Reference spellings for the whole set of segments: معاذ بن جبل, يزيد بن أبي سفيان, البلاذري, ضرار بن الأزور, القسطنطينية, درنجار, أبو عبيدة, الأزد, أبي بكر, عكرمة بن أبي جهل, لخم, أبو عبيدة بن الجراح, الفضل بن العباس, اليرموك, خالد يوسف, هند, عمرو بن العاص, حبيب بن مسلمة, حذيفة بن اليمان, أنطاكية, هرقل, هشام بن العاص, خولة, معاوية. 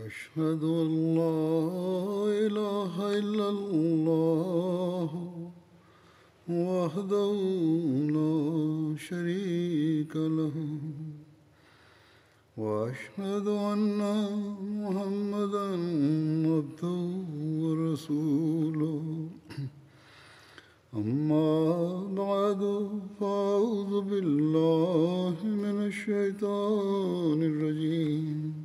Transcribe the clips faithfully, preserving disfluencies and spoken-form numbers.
أشهد أن لا إله إلا الله وحده لا شريك له وأشهد أن محمدًا عبده ورسوله أما بعد فأعوذ بالله من الشيطان الرجيم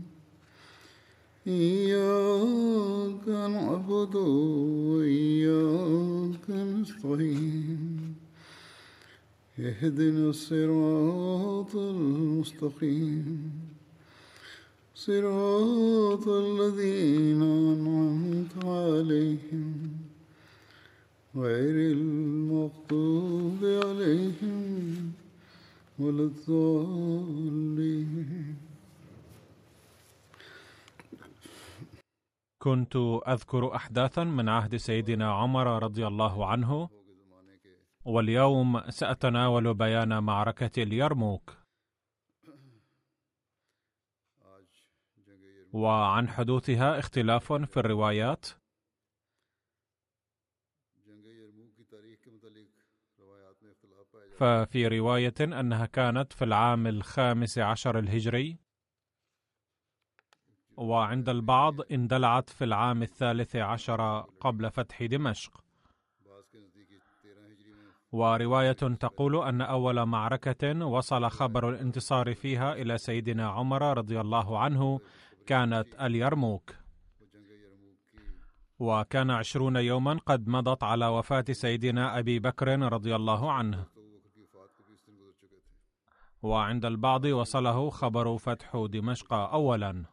إياك نعبد وإياك نستعين اهدنا الصراط المستقيم صراط الذين أنعمت عليهم غير المغضوب عليهم ولا الضالين. كنت أذكر أحداثا من عهد سيدنا عمر رضي الله عنه، واليوم سأتناول بيان معركة اليرموك وعن حدوثها اختلاف في الروايات، ففي رواية أنها كانت في العام الخامس عشر الهجري، وعند البعض اندلعت في العام الثالث عشر قبل فتح دمشق، ورواية تقول أن أول معركة وصل خبر الانتصار فيها إلى سيدنا عمر رضي الله عنه كانت اليرموك، وكان عشرون يوما قد مضت على وفاة سيدنا أبي بكر رضي الله عنه، وعند البعض وصله خبر فتح دمشق أولا.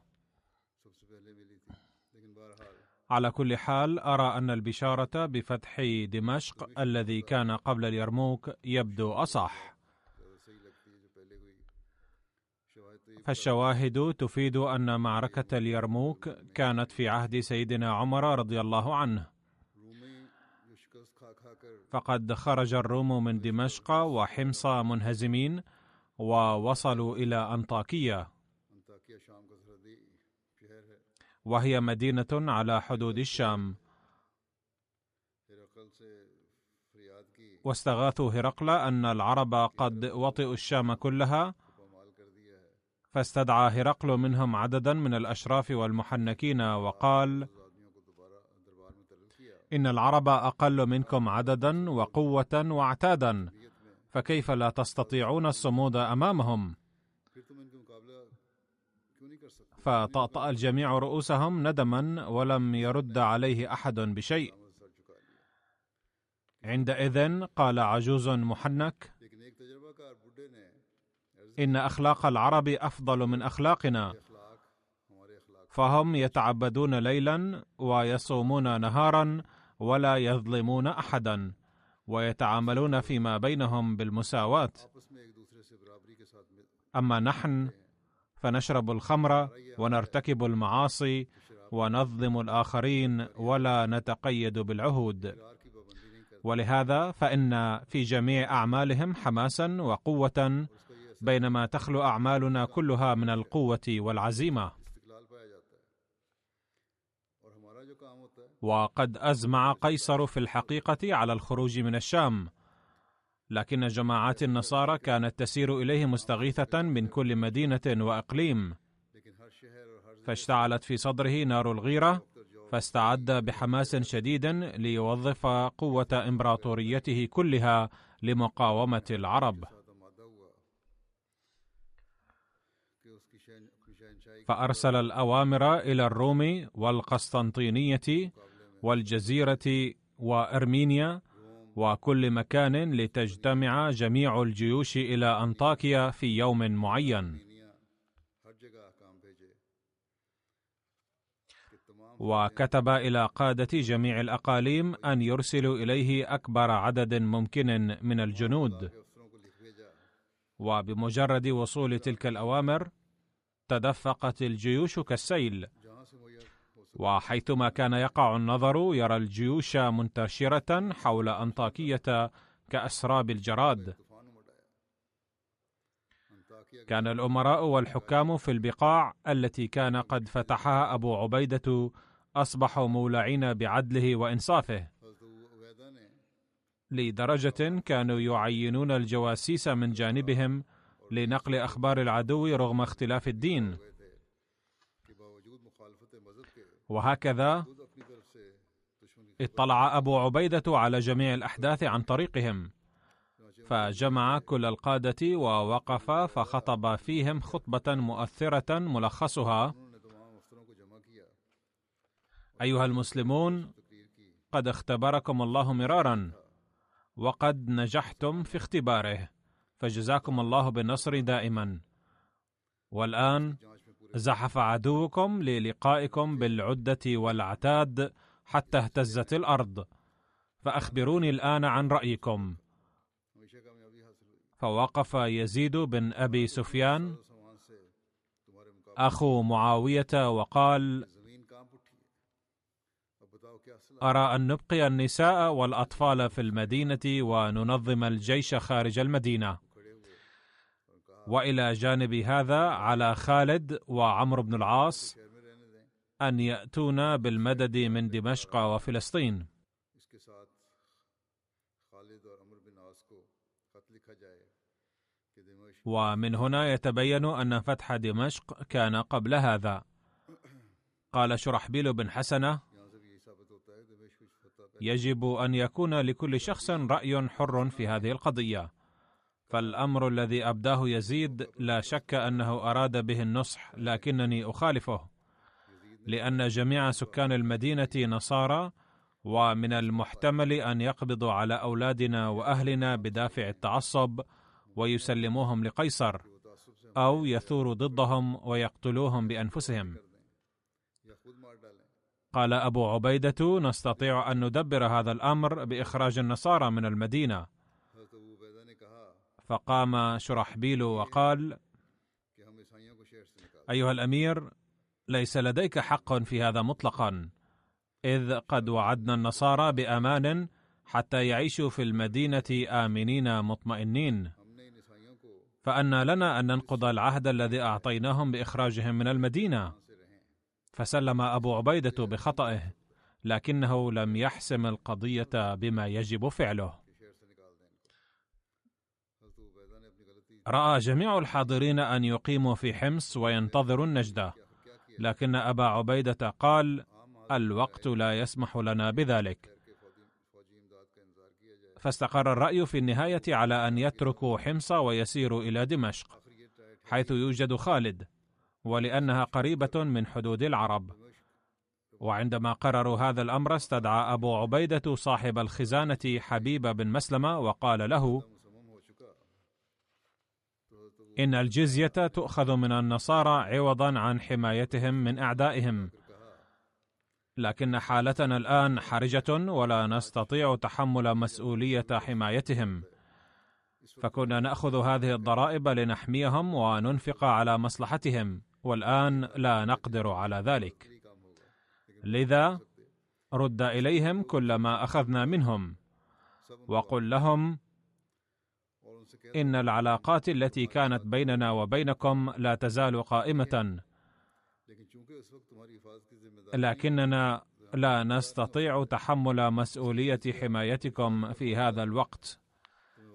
على كل حال، أرى أن البشارة بفتح دمشق الذي كان قبل اليرموك يبدو أصح، فالشواهد تفيد أن معركة اليرموك كانت في عهد سيدنا عمر رضي الله عنه، فقد خرج الروم من دمشق وحمص منهزمين ووصلوا إلى أنطاكية، وهي مدينة على حدود الشام، واستغاثوا هرقل أن العرب قد وطئوا الشام كلها، فاستدعى هرقل منهم عددا من الأشراف والمحنكين وقال: إن العرب أقل منكم عددا وقوة واعتادا، فكيف لا تستطيعون الصمود أمامهم؟ فطأطأ الجميع رؤوسهم ندما، ولم يرد عليه أحد بشيء. عندئذ قال عجوز محنك: إن أخلاق العرب أفضل من أخلاقنا، فهم يتعبدون ليلا ويصومون نهارا ولا يظلمون أحدا، ويتعاملون فيما بينهم بالمساواة، أما نحن فنشرب الخمر ونرتكب المعاصي ونظلم الآخرين ولا نتقيد بالعهود، ولهذا فإن في جميع أعمالهم حماسا وقوة، بينما تخلو أعمالنا كلها من القوة والعزيمة. وقد أزمع قيصر في الحقيقة على الخروج من الشام، لكن جماعات النصارى كانت تسير إليه مستغيثة من كل مدينة وإقليم، فاشتعلت في صدره نار الغيرة، فاستعد بحماس شديد ليوظف قوة إمبراطوريته كلها لمقاومة العرب، فأرسل الأوامر إلى الروم والقسطنطينية والجزيرة وإرمينيا وكل مكان لتجتمع جميع الجيوش إلى أنطاكية في يوم معين. وكتب إلى قادة جميع الأقاليم أن يرسلوا إليه أكبر عدد ممكن من الجنود. وبمجرد وصول تلك الأوامر تدفقت الجيوش كالسيل، وحيثما كان يقع النظر يرى الجيوش منتشرة حول أنطاكية كأسراب الجراد. كان الأمراء والحكام في البقاع التي كان قد فتحها أبو عبيدة أصبحوا مولعين بعدله وإنصافه، لدرجة كانوا يعينون الجواسيس من جانبهم لنقل أخبار العدو رغم اختلاف الدين. وهكذا اطلع أبو عبيدة على جميع الأحداث عن طريقهم، فجمع كل القادة ووقف فخطب فيهم خطبة مؤثرة ملخصها: أيها المسلمون، قد اختبركم الله مراراً وقد نجحتم في اختباره، فجزاكم الله بالنصر دائما. والآن زحف عدوكم للقائكم بالعدة والعتاد حتى اهتزت الأرض، فأخبروني الآن عن رأيكم. فوقف يزيد بن أبي سفيان أخو معاوية وقال: أرى أن نبقي النساء والأطفال في المدينة وننظم الجيش خارج المدينة. وإلى جانب هذا على خالد وعمرو بن العاص أن يأتون بالمدد من دمشق وفلسطين. ومن هنا يتبين أن فتح دمشق كان قبل هذا. قال شرحبيل بن حسنة: يجب أن يكون لكل شخص رأي حر في هذه القضية، فالأمر الذي أبداه يزيد لا شك أنه أراد به النصح، لكنني أخالفه، لأن جميع سكان المدينة نصارى، ومن المحتمل أن يقبضوا على أولادنا وأهلنا بدافع التعصب ويسلموهم لقيصر، أو يثوروا ضدهم ويقتلوهم بأنفسهم. قال أبو عبيدة: نستطيع أن ندبر هذا الأمر بإخراج النصارى من المدينة. فقام شرحبيل وقال: أيها الأمير، ليس لديك حق في هذا مطلقا، إذ قد وعدنا النصارى بأمان حتى يعيشوا في المدينة آمنين مطمئنين، فأنا لنا أن ننقض العهد الذي أعطيناهم بإخراجهم من المدينة. فسلم أبو عبيدة بخطئه، لكنه لم يحسم القضية بما يجب فعله. رأى جميع الحاضرين أن يقيموا في حمص وينتظروا النجدة، لكن أبا عبيدة قال: الوقت لا يسمح لنا بذلك. فاستقر الرأي في النهاية على أن يتركوا حمص ويسيروا إلى دمشق حيث يوجد خالد، ولأنها قريبة من حدود العرب. وعندما قرروا هذا الأمر استدعى أبو عبيدة صاحب الخزانة حبيب بن مسلمة وقال له: إن الجزية تؤخذ من النصارى عوضا عن حمايتهم من أعدائهم، لكن حالتنا الآن حرجة ولا نستطيع تحمل مسؤولية حمايتهم، فكنا نأخذ هذه الضرائب لنحميهم وننفق على مصلحتهم، والآن لا نقدر على ذلك، لذا رد إليهم كل ما أخذنا منهم، وقل لهم: إن العلاقات التي كانت بيننا وبينكم لا تزال قائمة، لكننا لا نستطيع تحمل مسؤولية حمايتكم في هذا الوقت،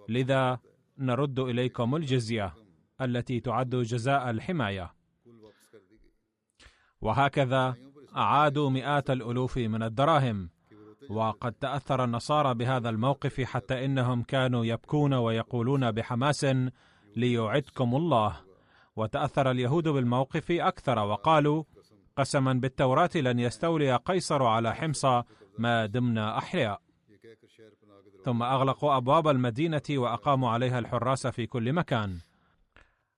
لذا نرد إليكم الجزية التي تعد جزاء الحماية. وهكذا أعادوا مئات الألوف من الدراهم. وقد تأثر النصارى بهذا الموقف حتى إنهم كانوا يبكون ويقولون بحماس: ليعدكم الله. وتأثر اليهود بالموقف أكثر وقالوا: قسما بالتوراة لن يستولي قيصر على حمص ما دمنا أحياء. ثم أغلقوا أبواب المدينة وأقاموا عليها الحراس في كل مكان.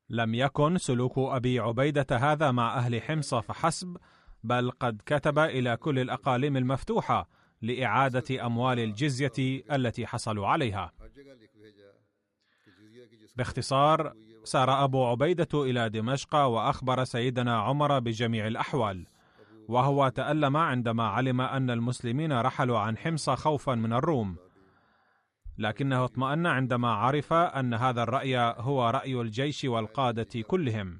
لم يكن سلوك أبي عبيدة هذا مع أهل حمص فحسب، بل قد كتب إلى كل الأقاليم المفتوحة لإعادة أموال الجزية التي حصلوا عليها. باختصار، سار أبو عبيدة إلى دمشق وأخبر سيدنا عمر بجميع الأحوال، وهو تألم عندما علم أن المسلمين رحلوا عن حمص خوفا من الروم، لكنه اطمأن عندما عرف أن هذا الرأي هو رأي الجيش والقادة كلهم،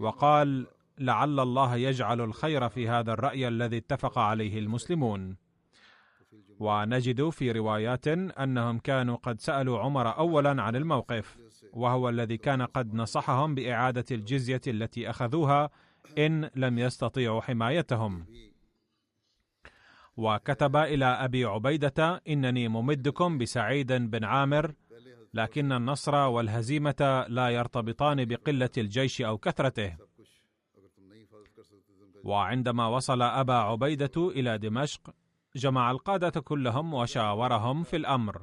وقال: لعل الله يجعل الخير في هذا الرأي الذي اتفق عليه المسلمون. ونجد في روايات أنهم كانوا قد سألوا عمر أولا عن الموقف، وهو الذي كان قد نصحهم بإعادة الجزية التي أخذوها إن لم يستطيعوا حمايتهم، وكتب إلى أبي عبيدة: إنني ممدكم بسعيد بن عامر، لكن النصر والهزيمة لا يرتبطان بقلة الجيش أو كثرته. وعندما وصل أبا عبيدة إلى دمشق، جمع القادة كلهم وشاورهم في الأمر،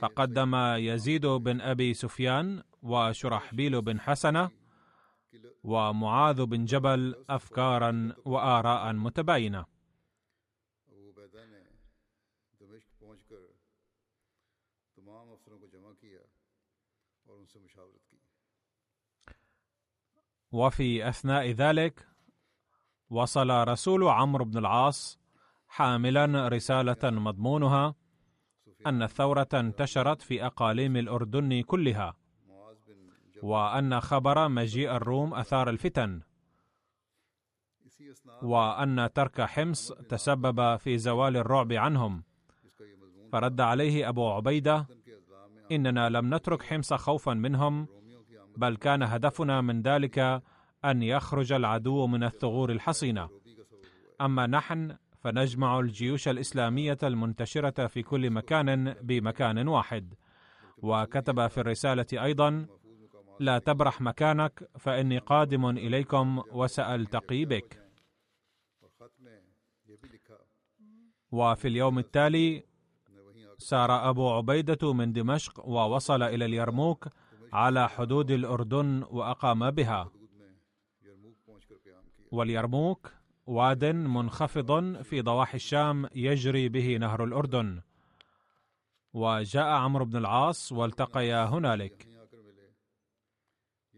فقدم يزيد بن أبي سفيان وشرحبيل بن حسنة ومعاذ بن جبل أفكاراً وآراء متباينة. وفي أثناء ذلك وصل رسول عمرو بن العاص حاملاً رسالة مضمونها أن الثورة انتشرت في أقاليم الأردن كلها، وأن خبر مجيء الروم أثار الفتن، وأن ترك حمص تسبب في زوال الرعب عنهم. فرد عليه أبو عبيدة: إننا لم نترك حمص خوفا منهم، بل كان هدفنا من ذلك أن يخرج العدو من الثغور الحصينة، أما نحن فنجمع الجيوش الإسلامية المنتشرة في كل مكان بمكان واحد. وكتب في الرسالة أيضا: لا تبرح مكانك، فإني قادم إليكم وسألتقي بك. وفي اليوم التالي سار أبو عبيدة من دمشق ووصل إلى اليرموك على حدود الأردن وأقام بها. واليرموك واد منخفض في ضواحي الشام يجري به نهر الأردن، وجاء عمرو بن العاص والتقيا هنالك،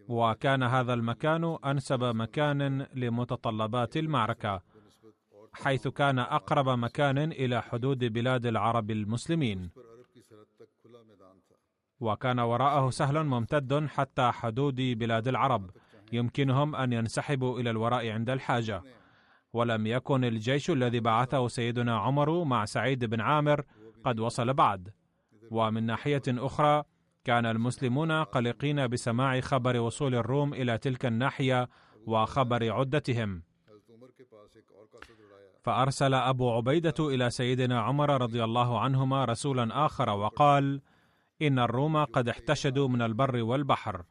وكان هذا المكان أنسب مكان لمتطلبات المعركة، حيث كان أقرب مكان إلى حدود بلاد العرب المسلمين، وكان وراءه سهل ممتد حتى حدود بلاد العرب، يمكنهم أن ينسحبوا إلى الوراء عند الحاجة. ولم يكن الجيش الذي بعثه سيدنا عمر مع سعيد بن عامر قد وصل بعد. ومن ناحية أخرى، كان المسلمون قلقين بسماع خبر وصول الروم إلى تلك الناحية وخبر عدتهم، فأرسل أبو عبيدة إلى سيدنا عمر رضي الله عنهما رسولا آخر وقال: إن الروم قد احتشدوا من البر والبحر،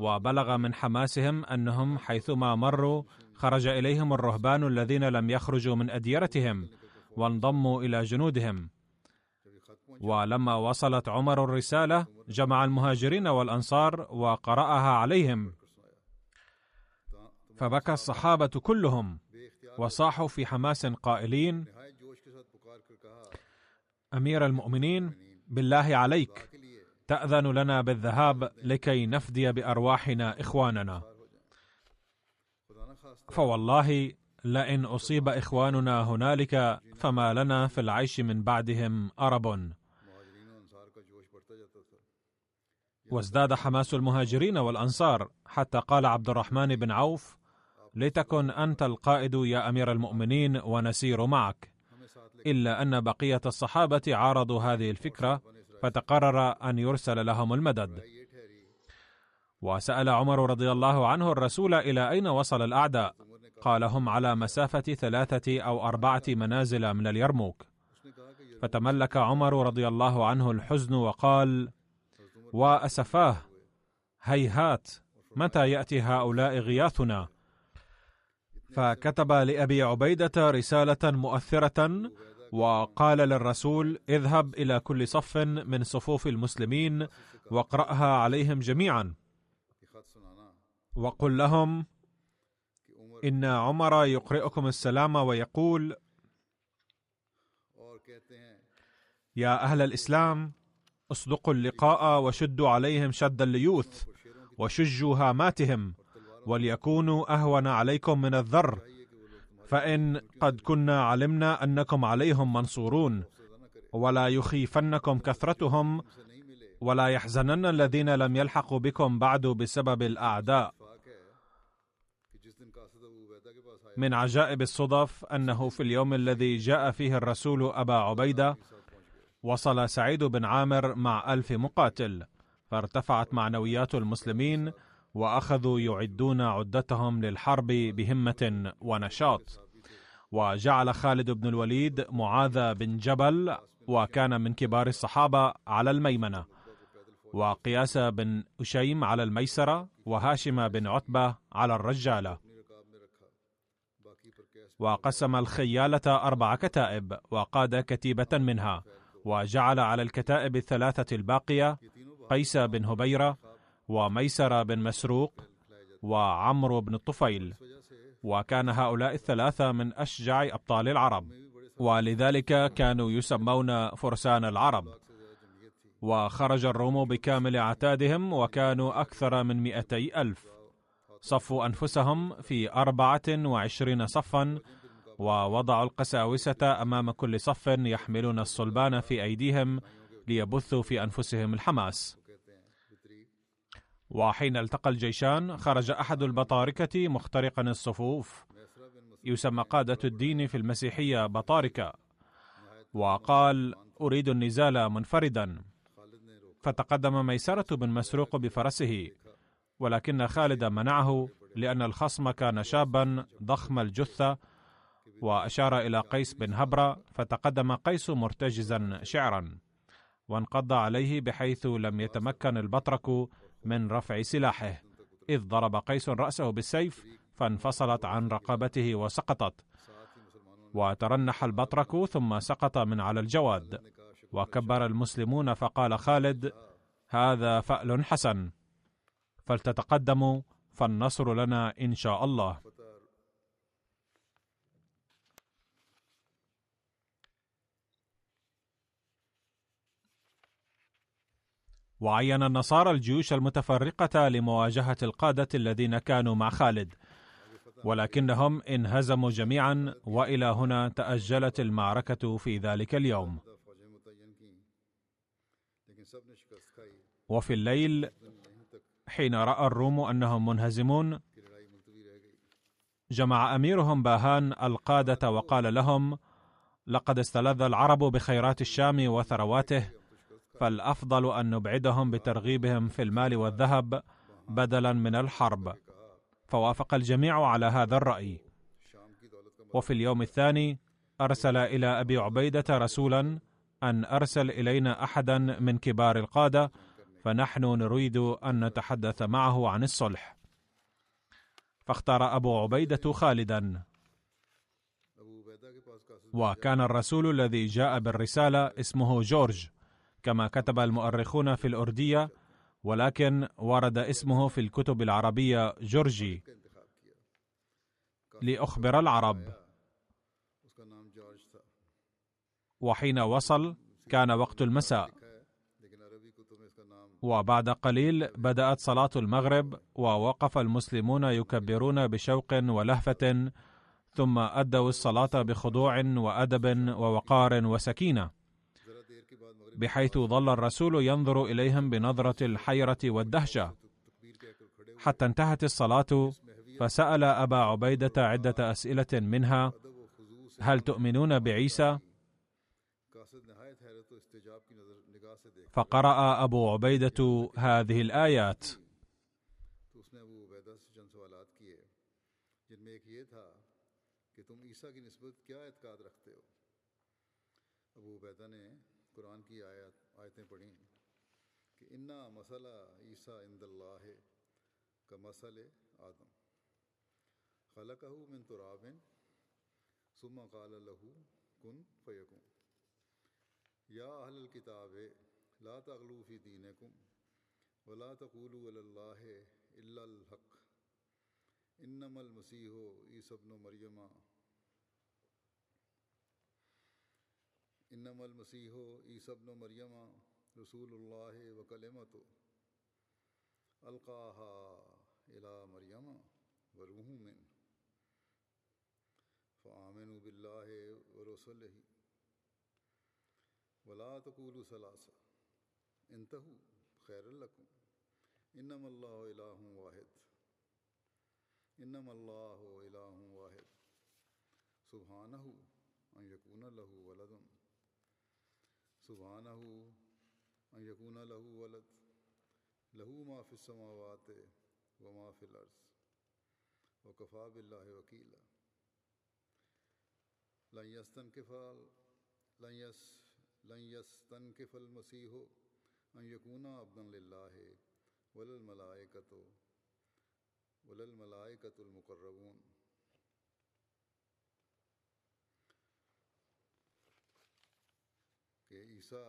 وبلغ من حماسهم أنهم حيثما مروا خرج إليهم الرهبان الذين لم يخرجوا من أديرتهم وانضموا إلى جنودهم. ولما وصلت عمر الرسالة، جمع المهاجرين والأنصار وقرأها عليهم، فبكى الصحابة كلهم وصاحوا في حماس قائلين: أمير المؤمنين، بالله عليك تأذن لنا بالذهاب لكي نفدي بأرواحنا إخواننا، فوالله لئن أصيب إخواننا هنالك فما لنا في العيش من بعدهم أرب. وازداد حماس المهاجرين والأنصار، حتى قال عبد الرحمن بن عوف: لتكن أنت القائد يا أمير المؤمنين ونسير معك. إلا أن بقية الصحابة عارضوا هذه الفكرة، فتقرر أن يرسل لهم المدد. وسأل عمر رضي الله عنه الرسول إلى أين وصل الأعداء، قال: هم على مسافة ثلاثة أو أربعة منازل من اليرموك. فتملك عمر رضي الله عنه الحزن وقال: وأسفاه، هيهات، متى يأتي هؤلاء غياثنا؟ فكتب لأبي عبيدة رسالة مؤثرة وقال للرسول: اذهب إلى كل صف من صفوف المسلمين واقرأها عليهم جميعا، وقل لهم: إن عمر يقرئكم السلام ويقول: يا أهل الإسلام، اصدقوا اللقاء وشدوا عليهم شد الليوث وشجوا هاماتهم، وليكونوا أهون عليكم من الذر، فإن قد كنا علمنا أنكم عليهم منصورون، ولا يخيفنكم كثرتهم، ولا يحزنن الذين لم يلحقوا بكم بعد بسبب الأعداء. من عجائب الصدف أنه في اليوم الذي جاء فيه الرسول أبا عبيدة وصل سعيد بن عامر مع ألف مقاتل، فارتفعت معنويات المسلمين وأخذوا يعدون عدتهم للحرب بهمة ونشاط. وجعل خالد بن الوليد معاذ بن جبل، وكان من كبار الصحابة، على الميمنة، وقياس بن أشيم على الميسرة، وهاشم بن عتبة على الرجالة، وقسم الخيالة أربع كتائب وقاد كتيبة منها، وجعل على الكتائب الثلاثة الباقية قيس بن هبيرة وميسر بن مسروق وعمرو بن الطفيل، وكان هؤلاء الثلاثة من أشجع أبطال العرب، ولذلك كانوا يسمون فرسان العرب. وخرج الروم بكامل عتادهم، وكانوا أكثر من مئتي ألف، صفوا أنفسهم في أربعة وعشرين صفا، ووضعوا القساوسة أمام كل صف يحملون الصلبان في أيديهم ليبثوا في أنفسهم الحماس. وحين التقى الجيشان، خرج أحد البطاركة مخترقا الصفوف، يسمى قادة الدين في المسيحية بطاركة، وقال: أريد النزال منفردا. فتقدم ميسرة بن مسروق بفرسه، ولكن خالد منعه لأن الخصم كان شابا ضخم الجثة، وأشار إلى قيس بن هبيرة، فتقدم قيس مرتجزا شعرا، وانقض عليه بحيث لم يتمكن البطرك من رفع سلاحه، إذ ضرب قيس رأسه بالسيف فانفصلت عن رقبته وسقطت، وترنح البطرك ثم سقط من على الجواد، وكبر المسلمون، فقال خالد: هذا فأل حسن، فلتتقدموا، فالنصر لنا إن شاء الله. وعين النصارى الجيوش المتفرقة لمواجهة القادة الذين كانوا مع خالد، ولكنهم انهزموا جميعا، وإلى هنا تأجلت المعركة في ذلك اليوم. وفي الليل، حين رأى الروم أنهم منهزمون، جمع أميرهم باهان القادة وقال لهم: لقد استلذ العرب بخيرات الشام وثرواته، فالأفضل أن نبعدهم بترغيبهم في المال والذهب بدلا من الحرب. فوافق الجميع على هذا الرأي. وفي اليوم الثاني أرسل إلى أبي عبيدة رسولا أن أرسل إلينا أحدا من كبار القادة، فنحن نريد أن نتحدث معه عن الصلح. فاختار أبو عبيدة خالدا، وكان الرسول الذي جاء بالرسالة اسمه جورج، كما كتب المؤرخون في الأردية، ولكن ورد اسمه في الكتب العربية جورجي، لأخبر العرب. وحين وصل كان وقت المساء، وبعد قليل بدأت صلاة المغرب، ووقف المسلمون يكبرون بشوق ولهفة، ثم أدوا الصلاة بخضوع وأدب ووقار وسكينة، بحيث ظل الرسول ينظر إليهم بنظرة الحيرة والدهشة، حتى انتهت الصلاة. فسأل أبا عبيدة عدة أسئلة، منها: هل تؤمنون بعيسى؟ فقرأ أبو عبيدة هذه الآيات: يا أهل الكتاب لا تغلوا في دينكم ولا تقولوا على الله إلا الحق إنما ثم المسيح عيسى ابن مريم إنما المسيح عيسى ابن مريم رسول الله وكلمته ألقاها إلى مريم وروح منه فآمنوا بالله ورسله ولا تقولوا ثلاثة انتهوا خير لكم إنما الله إله واحد إنما الله إله واحد سبحانه أن يكون له ولد سبحانه أن يكون له ولد له ما في السماوات وما في الأرض وكفى بالله وكيلا لن يستنكف لن يس لن يستنكف المسيح أن يكون عبدا لله ولا الملائكة ولا الملائكة المقربون کہ عیسیٰ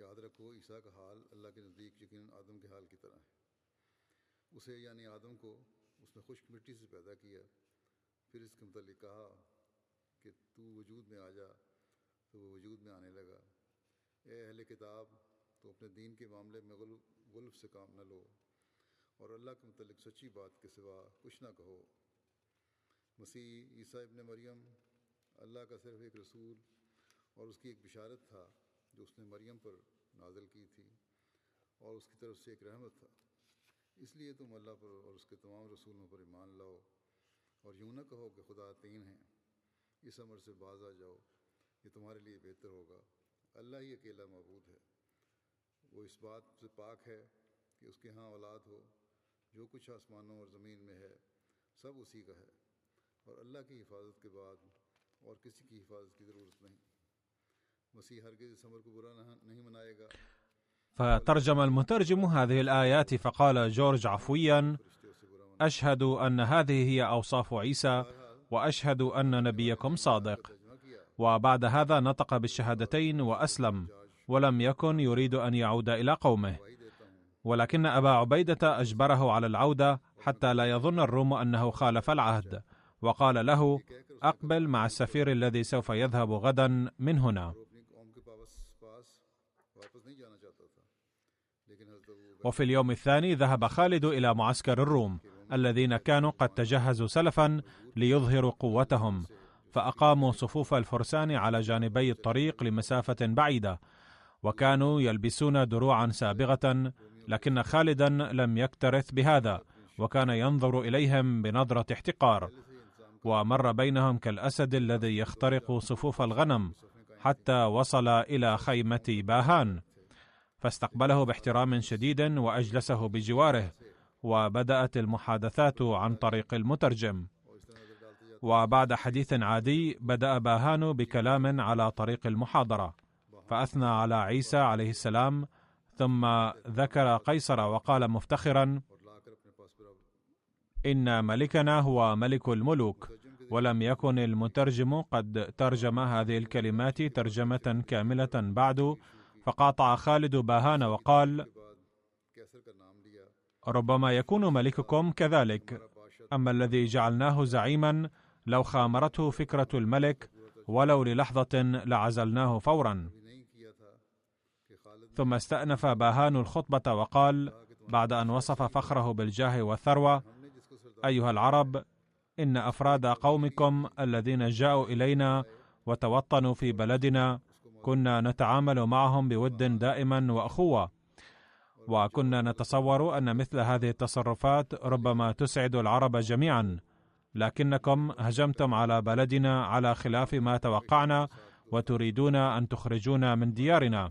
یاد رکھو عیسیٰ کا حال اللہ کے نزدیک یقیناً آدم کے حال کی طرح ہے۔ اسے یعنی آدم کو اس نے خشک مٹی سے پیدا کیا، پھر اس کے متعلق کہا کہ تو وجود میں آ جا، تو وہ وجود میں آنے لگا۔ اے اہل کتاب، تو اپنے دین کے معاملے میں غلف سے کام نہ لو اور اللہ کے متعلق سچی بات کے سوا کچھ نہ کہو۔ مسیح عیسیٰ ابن مریم اللہ کا صرف ایک رسول اور اس کی ایک بشارت تھا جو اس نے مریم پر نازل کی تھی، اور اس کی طرف سے ایک رحمت تھا۔ اس لیے تم اللہ پر اور اس کے تمام رسولوں پر ایمان لاؤ اور یوں نہ کہو کہ خدا تین ہیں۔ اس امر سے باز آ جاؤ، یہ تمہارے لیے بہتر ہوگا۔ اللہ ہی اکیلا معبود ہے، وہ اس بات سے پاک ہے کہ اس کے ہاں اولاد ہو۔ جو کچھ آسمانوں اور زمین میں ہے سب اسی کا ہے، اور اللہ کی حفاظت کے بعد اور کسی کی حفاظت کی ضرورت نہیں۔ فترجم المترجم هذه الآيات فقال جورج عفويا: أشهد أن هذه هي أوصاف عيسى، وأشهد أن نبيكم صادق. وبعد هذا نطق بالشهادتين وأسلم، ولم يكن يريد أن يعود إلى قومه، ولكن أبا عبيدة أجبره على العودة حتى لا يظن الروم أنه خالف العهد، وقال له: أقبل مع السفير الذي سوف يذهب غدا من هنا. وفي اليوم الثاني ذهب خالد إلى معسكر الروم الذين كانوا قد تجهزوا سلفا ليظهروا قوتهم، فأقاموا صفوف الفرسان على جانبي الطريق لمسافة بعيدة، وكانوا يلبسون دروعا سابغة، لكن خالدا لم يكترث بهذا، وكان ينظر إليهم بنظرة احتقار، ومر بينهم كالأسد الذي يخترق صفوف الغنم، حتى وصل إلى خيمة باهان، فاستقبله باحترام شديد وأجلسه بجواره، وبدأت المحادثات عن طريق المترجم. وبعد حديث عادي بدأ باهان بكلام على طريق المحاضرة، فأثنى على عيسى عليه السلام، ثم ذكر قيصر وقال مفتخرا: إن ملكنا هو ملك الملوك. ولم يكن المترجم قد ترجم هذه الكلمات ترجمة كاملة بعد، فقاطع خالد باهان وقال: ربما يكون ملككم كذلك، أما الذي جعلناه زعيما لو خامرته فكرة الملك ولو للحظة لعزلناه فورا. ثم استأنف باهان الخطبة وقال بعد أن وصف فخره بالجاه والثروة: أيها العرب، إن أفراد قومكم الذين جاءوا إلينا وتوطنوا في بلدنا كنا نتعامل معهم بود دائما وأخوة، وكنا نتصور أن مثل هذه التصرفات ربما تسعد العرب جميعا، لكنكم هجمتم على بلدنا على خلاف ما توقعنا، وتريدون أن تخرجونا من ديارنا.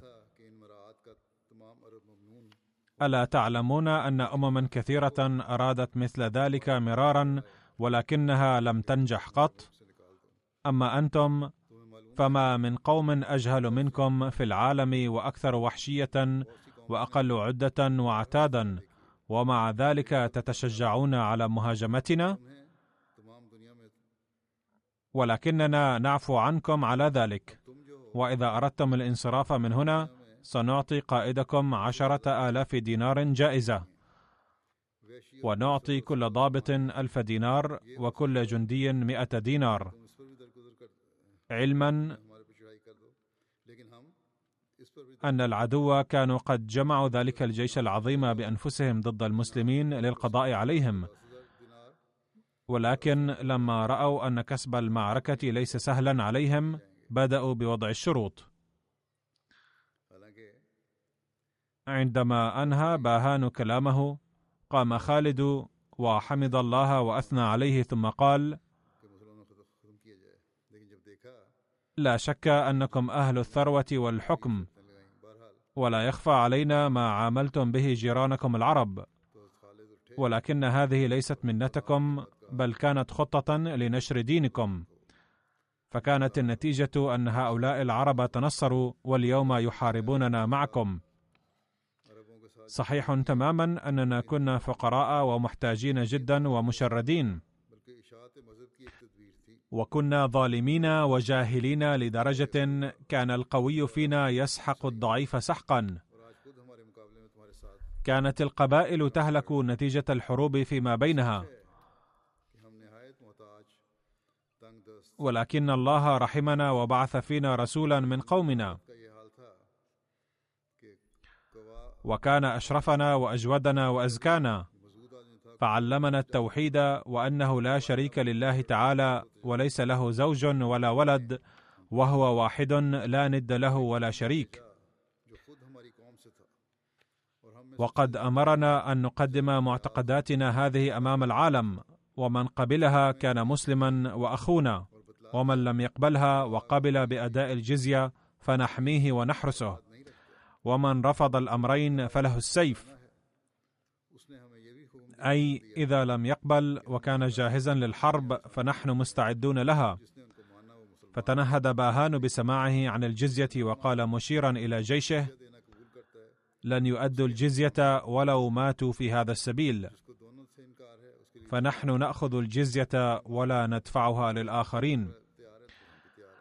ألا تعلمون أن أمما كثيرة أرادت مثل ذلك مرارا ولكنها لم تنجح قط؟ أما أنتم فما من قوم أجهل منكم في العالم وأكثر وحشية وأقل عدة وعتادا، ومع ذلك تتشجعون على مهاجمتنا، ولكننا نعفو عنكم على ذلك. وإذا أردتم الانصراف من هنا سنعطي قائدكم عشرة آلاف دينار جائزة. ونعطي كل ضابط ألف دينار وكل جندي مئة دينار، علما أن العدو كانوا قد جمعوا ذلك الجيش العظيم بأنفسهم ضد المسلمين للقضاء عليهم، ولكن لما رأوا أن كسب المعركة ليس سهلا عليهم بدأوا بوضع الشروط. عندما أنهى باهان كلامه قام خالد وحمد الله وأثنى عليه ثم قال: لا شك أنكم أهل الثروة والحكم، ولا يخفى علينا ما عاملتم به جيرانكم العرب، ولكن هذه ليست منتكم بل كانت خطة لنشر دينكم، فكانت النتيجة أن هؤلاء العرب تنصروا واليوم يحاربوننا معكم. صحيح تماما أننا كنا فقراء ومحتاجين جدا ومشردين، وكنا ظالمين وجاهلين لدرجة كان القوي فينا يسحق الضعيف سحقا. كانت القبائل تهلك نتيجة الحروب فيما بينها، ولكن الله رحمنا وبعث فينا رسولا من قومنا، وكان أشرفنا وأجودنا وأزكانا، فعلمنا التوحيد وأنه لا شريك لله تعالى وليس له زوج ولا ولد، وهو واحد لا ند له ولا شريك. وقد أمرنا أن نقدم معتقداتنا هذه أمام العالم، ومن قبلها كان مسلما وأخونا، ومن لم يقبلها وقبل بأداء الجزية فنحميه ونحرسه، ومن رفض الأمرين فله السيف، أي إذا لم يقبل وكان جاهزا للحرب فنحن مستعدون لها. فتنهد باهان بسماعه عن الجزية وقال مشيرا إلى جيشه: لن يؤدوا الجزية ولو ماتوا في هذا السبيل، فنحن نأخذ الجزية ولا ندفعها للآخرين.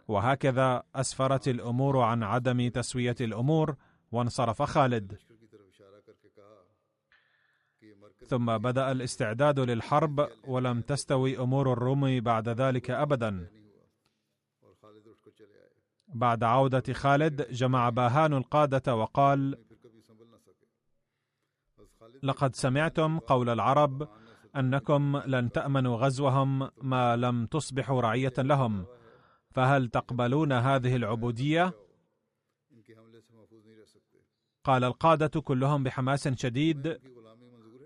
وهكذا أسفرت الأمور عن عدم تسوية الأمور، وانصرف خالد. ثم بدأ الاستعداد للحرب، ولم تستوي أمور الروم بعد ذلك أبدا. بعد عودة خالد جمع باهان القادة وقال: لقد سمعتم قول العرب أنكم لن تأمنوا غزوهم ما لم تصبحوا رعية لهم، فهل تقبلون هذه العبودية؟ قال القادة كلهم بحماس شديد: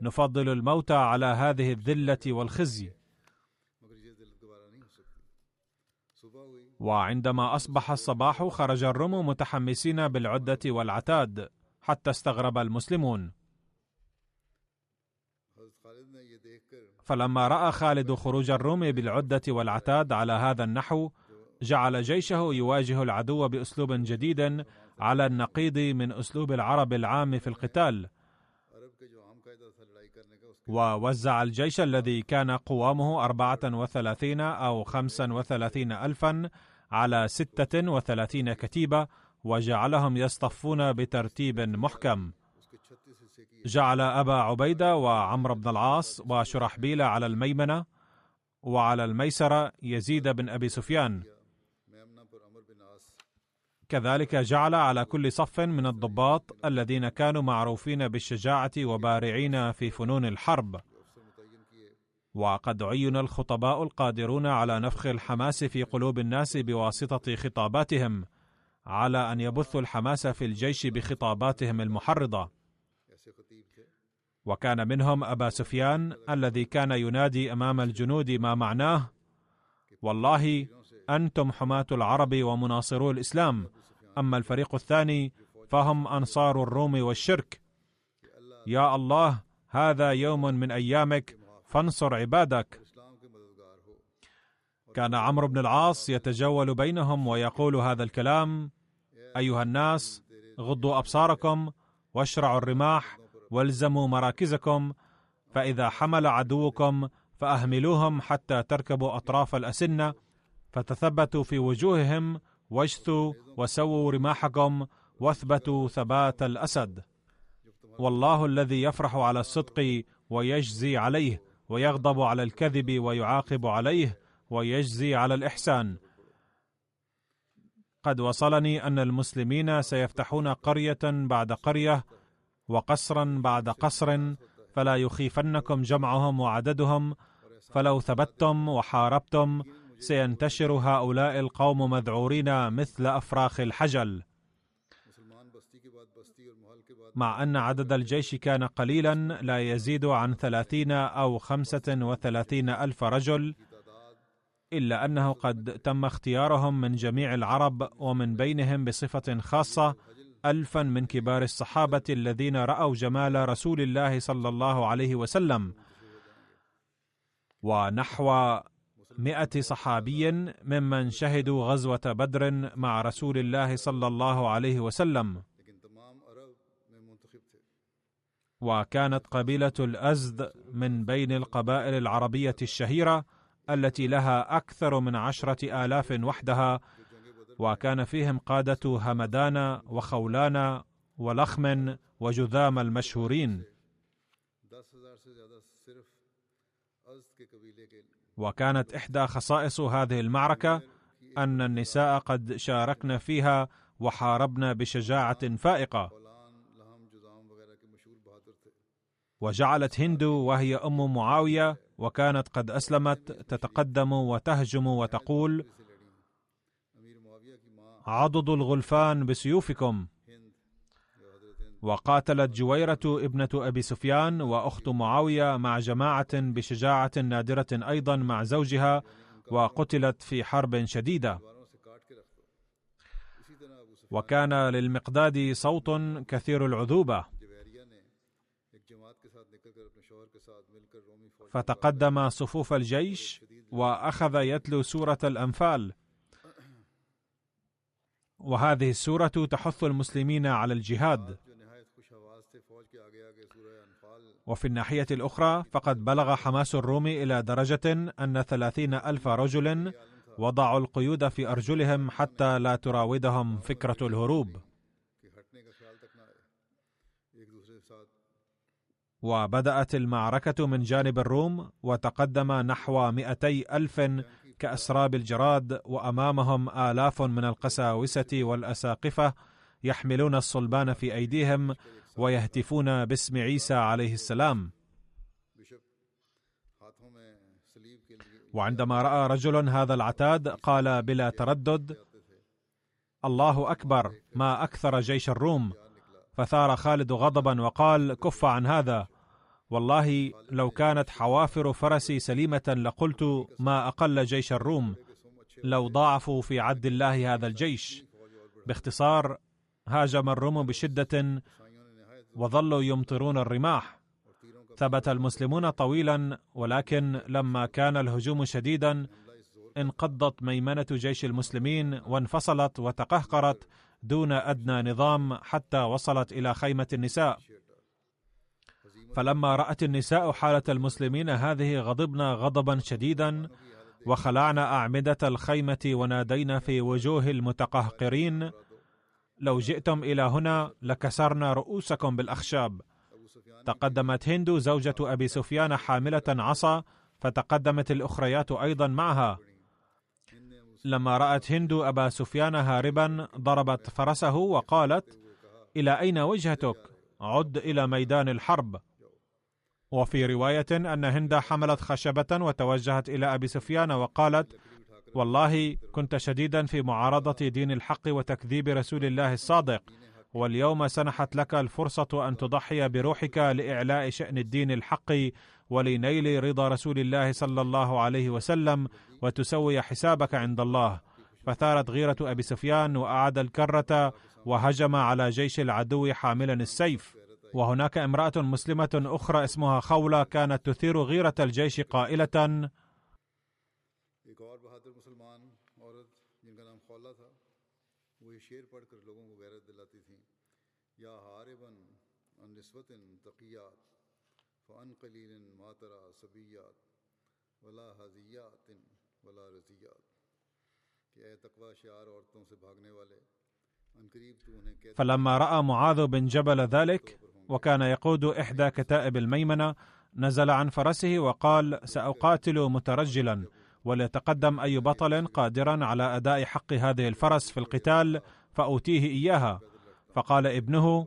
نفضل الموت على هذه الذلة والخزي. وعندما أصبح الصباح خرج الروم متحمسين بالعدة والعتاد، حتى استغرب المسلمون. فلما رأى خالد خروج الروم بالعدة والعتاد على هذا النحو جعل جيشه يواجه العدو بأسلوب جديد على النقيض من أسلوب العرب العام في القتال، ووزع الجيش الذي كان قوامه أربعة وثلاثين أو خمسا وثلاثين ألفا على ستة وثلاثين كتيبة، وجعلهم يصطفون بترتيب محكم. جعل أبا عبيدة وعمرو بن العاص وشرحبيل على الميمنة، وعلى الميسرة يزيد بن أبي سفيان. كذلك جعل على كل صف من الضباط الذين كانوا معروفين بالشجاعة وبارعين في فنون الحرب، وقد عين الخطباء القادرون على نفخ الحماس في قلوب الناس بواسطة خطاباتهم، على أن يبثوا الحماس في الجيش بخطاباتهم المحرضة. وكان منهم أبا سفيان الذي كان ينادي أمام الجنود ما معناه: والله أنتم حماة العرب ومناصرو الإسلام، أما الفريق الثاني فهم أنصار الروم والشرك. يا الله، هذا يوم من أيامك فانصر عبادك. كان عمرو بن العاص يتجول بينهم ويقول هذا الكلام: أيها الناس، غضوا أبصاركم واشرعوا الرماح والزموا مراكزكم، فإذا حمل عدوكم فأهملوهم حتى تركبوا أطراف الأسنة، فتثبتوا في وجوههم واجثوا وسووا رماحكم واثبتوا ثبات الأسد. والله الذي يفرح على الصدق ويجزي عليه، ويغضب على الكذب ويعاقب عليه، ويجزي على الإحسان. قد وصلني أن المسلمين سيفتحون قرية بعد قرية وقصرا بعد قصر، فلا يخيفنكم جمعهم وعددهم، فلو ثبتم وحاربتم سينتشر هؤلاء القوم مذعورين مثل أفراخ الحجل. مع أن عدد الجيش كان قليلا، لا يزيد عن ثلاثين أو خمسة وثلاثين ألف رجل، إلا أنه قد تم اختيارهم من جميع العرب، ومن بينهم بصفة خاصة ألفا من كبار الصحابة الذين رأوا جمال رسول الله صلى الله عليه وسلم، ونحو مئة صحابي ممن شهدوا غزوة بدر مع رسول الله صلى الله عليه وسلم. وكانت قبيلة الأزد من بين القبائل العربية الشهيرة التي لها أكثر من عشرة آلاف وحدها، وكان فيهم قادة همدان وخولان ولخم وجذام المشهورين. وكانت إحدى خصائص هذه المعركة أن النساء قد شاركن فيها وحاربن بشجاعة فائقة. وجعلت هند وهي أم معاوية وكانت قد أسلمت تتقدم وتهجم وتقول: عضدوا الغلفان بسيوفكم. وقاتلت جويرة ابنة أبي سفيان وأخت معاوية مع جماعة بشجاعة نادرة أيضا مع زوجها، وقتلت في حرب شديدة. وكان للمقداد صوت كثير العذوبة، فتقدم صفوف الجيش وأخذ يتلو سورة الأنفال، وهذه السورة تحث المسلمين على الجهاد. وفي الناحية الأخرى فقد بلغ حماس الروم إلى درجة أن ثلاثين ألف رجل وضعوا القيود في أرجلهم حتى لا تراودهم فكرة الهروب. وبدأت المعركة من جانب الروم، وتقدم نحو مئتي ألف كأسراب الجراد، وأمامهم آلاف من القساوسة والأساقفة يحملون الصلبان في أيديهم ويهتفون باسم عيسى عليه السلام. وعندما رأى رجل هذا العتاد قال بلا تردد: الله أكبر، ما أكثر جيش الروم. فثار خالد غضبا وقال: كف عن هذا، والله لو كانت حوافر فرسي سليمة لقلت ما أقل جيش الروم، لو ضاعفوا في عد الله هذا الجيش. باختصار، هاجم الروم بشدة وظلوا يمطرون الرماح. ثبت المسلمون طويلا، ولكن لما كان الهجوم شديدا انقضت ميمنة جيش المسلمين وانفصلت وتقهقرت دون أدنى نظام، حتى وصلت إلى خيمة النساء. فلما رأت النساء حالة المسلمين هذه غضبن غضبا شديدا، وخلعن أعمدة الخيمة ونادينا في وجوه المتقهقرين: لو جئتم إلى هنا لكسرنا رؤوسكم بالأخشاب. تقدمت هند زوجة أبي سفيان حاملة عصا، فتقدمت الأخريات أيضا معها. لما رأت هند أبا سفيان هاربا ضربت فرسه وقالت: إلى أين وجهتك؟ عد إلى ميدان الحرب. وفي رواية أن هند حملت خشبة وتوجهت إلى أبي سفيان وقالت: والله كنت شديدا في معارضة دين الحق وتكذيب رسول الله الصادق، واليوم سنحت لك الفرصة أن تضحي بروحك لإعلاء شأن الدين الحق ولنيل رضا رسول الله صلى الله عليه وسلم، وتسوي حسابك عند الله. فثارت غيرة أبي سفيان وأعاد الكرة وهجم على جيش العدو حاملا السيف. وهناك امرأة مسلمة أخرى اسمها خولة كانت تثير غيرة الجيش قائلة: فلما رأى معاذ بن جبل ذلك، وكان يقود إحدى كتائب الميمنة، نزل عن فرسه وقال: سأقاتل مترجلا، وليتقدم أي بطل قادرا على أداء حق هذه الفرس في القتال فأوتيه إياها. فقال ابنه: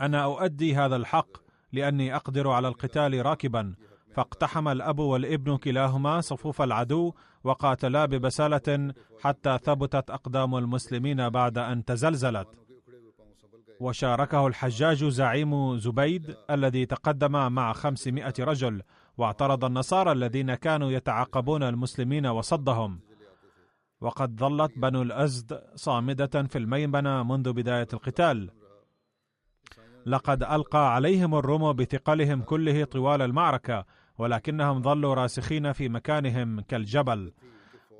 أنا أؤدي هذا الحق لأني أقدر على القتال راكبا. فاقتحم الأب والابن كلاهما صفوف العدو وقاتلا ببسالة حتى ثبتت أقدام المسلمين بعد أن تزلزلت. وشاركه الحجاج زعيم زبيد الذي تقدم مع خمسمائة رجل، واعترض النصارى الذين كانوا يتعاقبون المسلمين وصدهم. وقد ظلت بنو الأزد صامدة في الميمنة منذ بداية القتال. لقد ألقى عليهم الروم بثقلهم كله طوال المعركة، ولكنهم ظلوا راسخين في مكانهم كالجبل.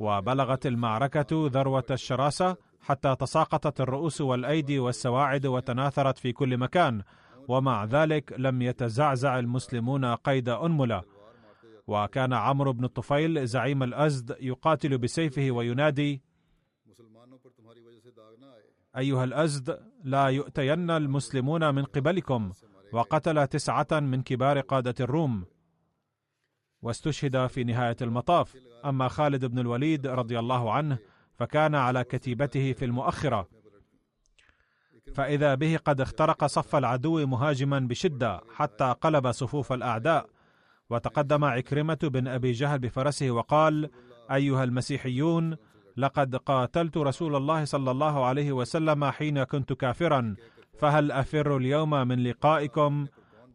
وبلغت المعركة ذروة الشراسة حتى تساقطت الرؤوس والأيدي والسواعد وتناثرت في كل مكان، ومع ذلك لم يتزعزع المسلمون قيد أنملة. وكان عمرو بن الطفيل زعيم الأزد يقاتل بسيفه وينادي: أيها الأزد، لا يؤتين المسلمون من قبلكم. وقتل تسعة من كبار قادة الروم واستشهد في نهاية المطاف. أما خالد بن الوليد رضي الله عنه فكان على كتيبته في المؤخرة، فإذا به قد اخترق صف العدو مهاجما بشدة حتى قلب صفوف الأعداء. وتقدم عكرمة بن أبي جهل بفرسه وقال: أيها المسيحيون، لقد قاتلت رسول الله صلى الله عليه وسلم حين كنت كافرا، فهل أفر اليوم من لقائكم؟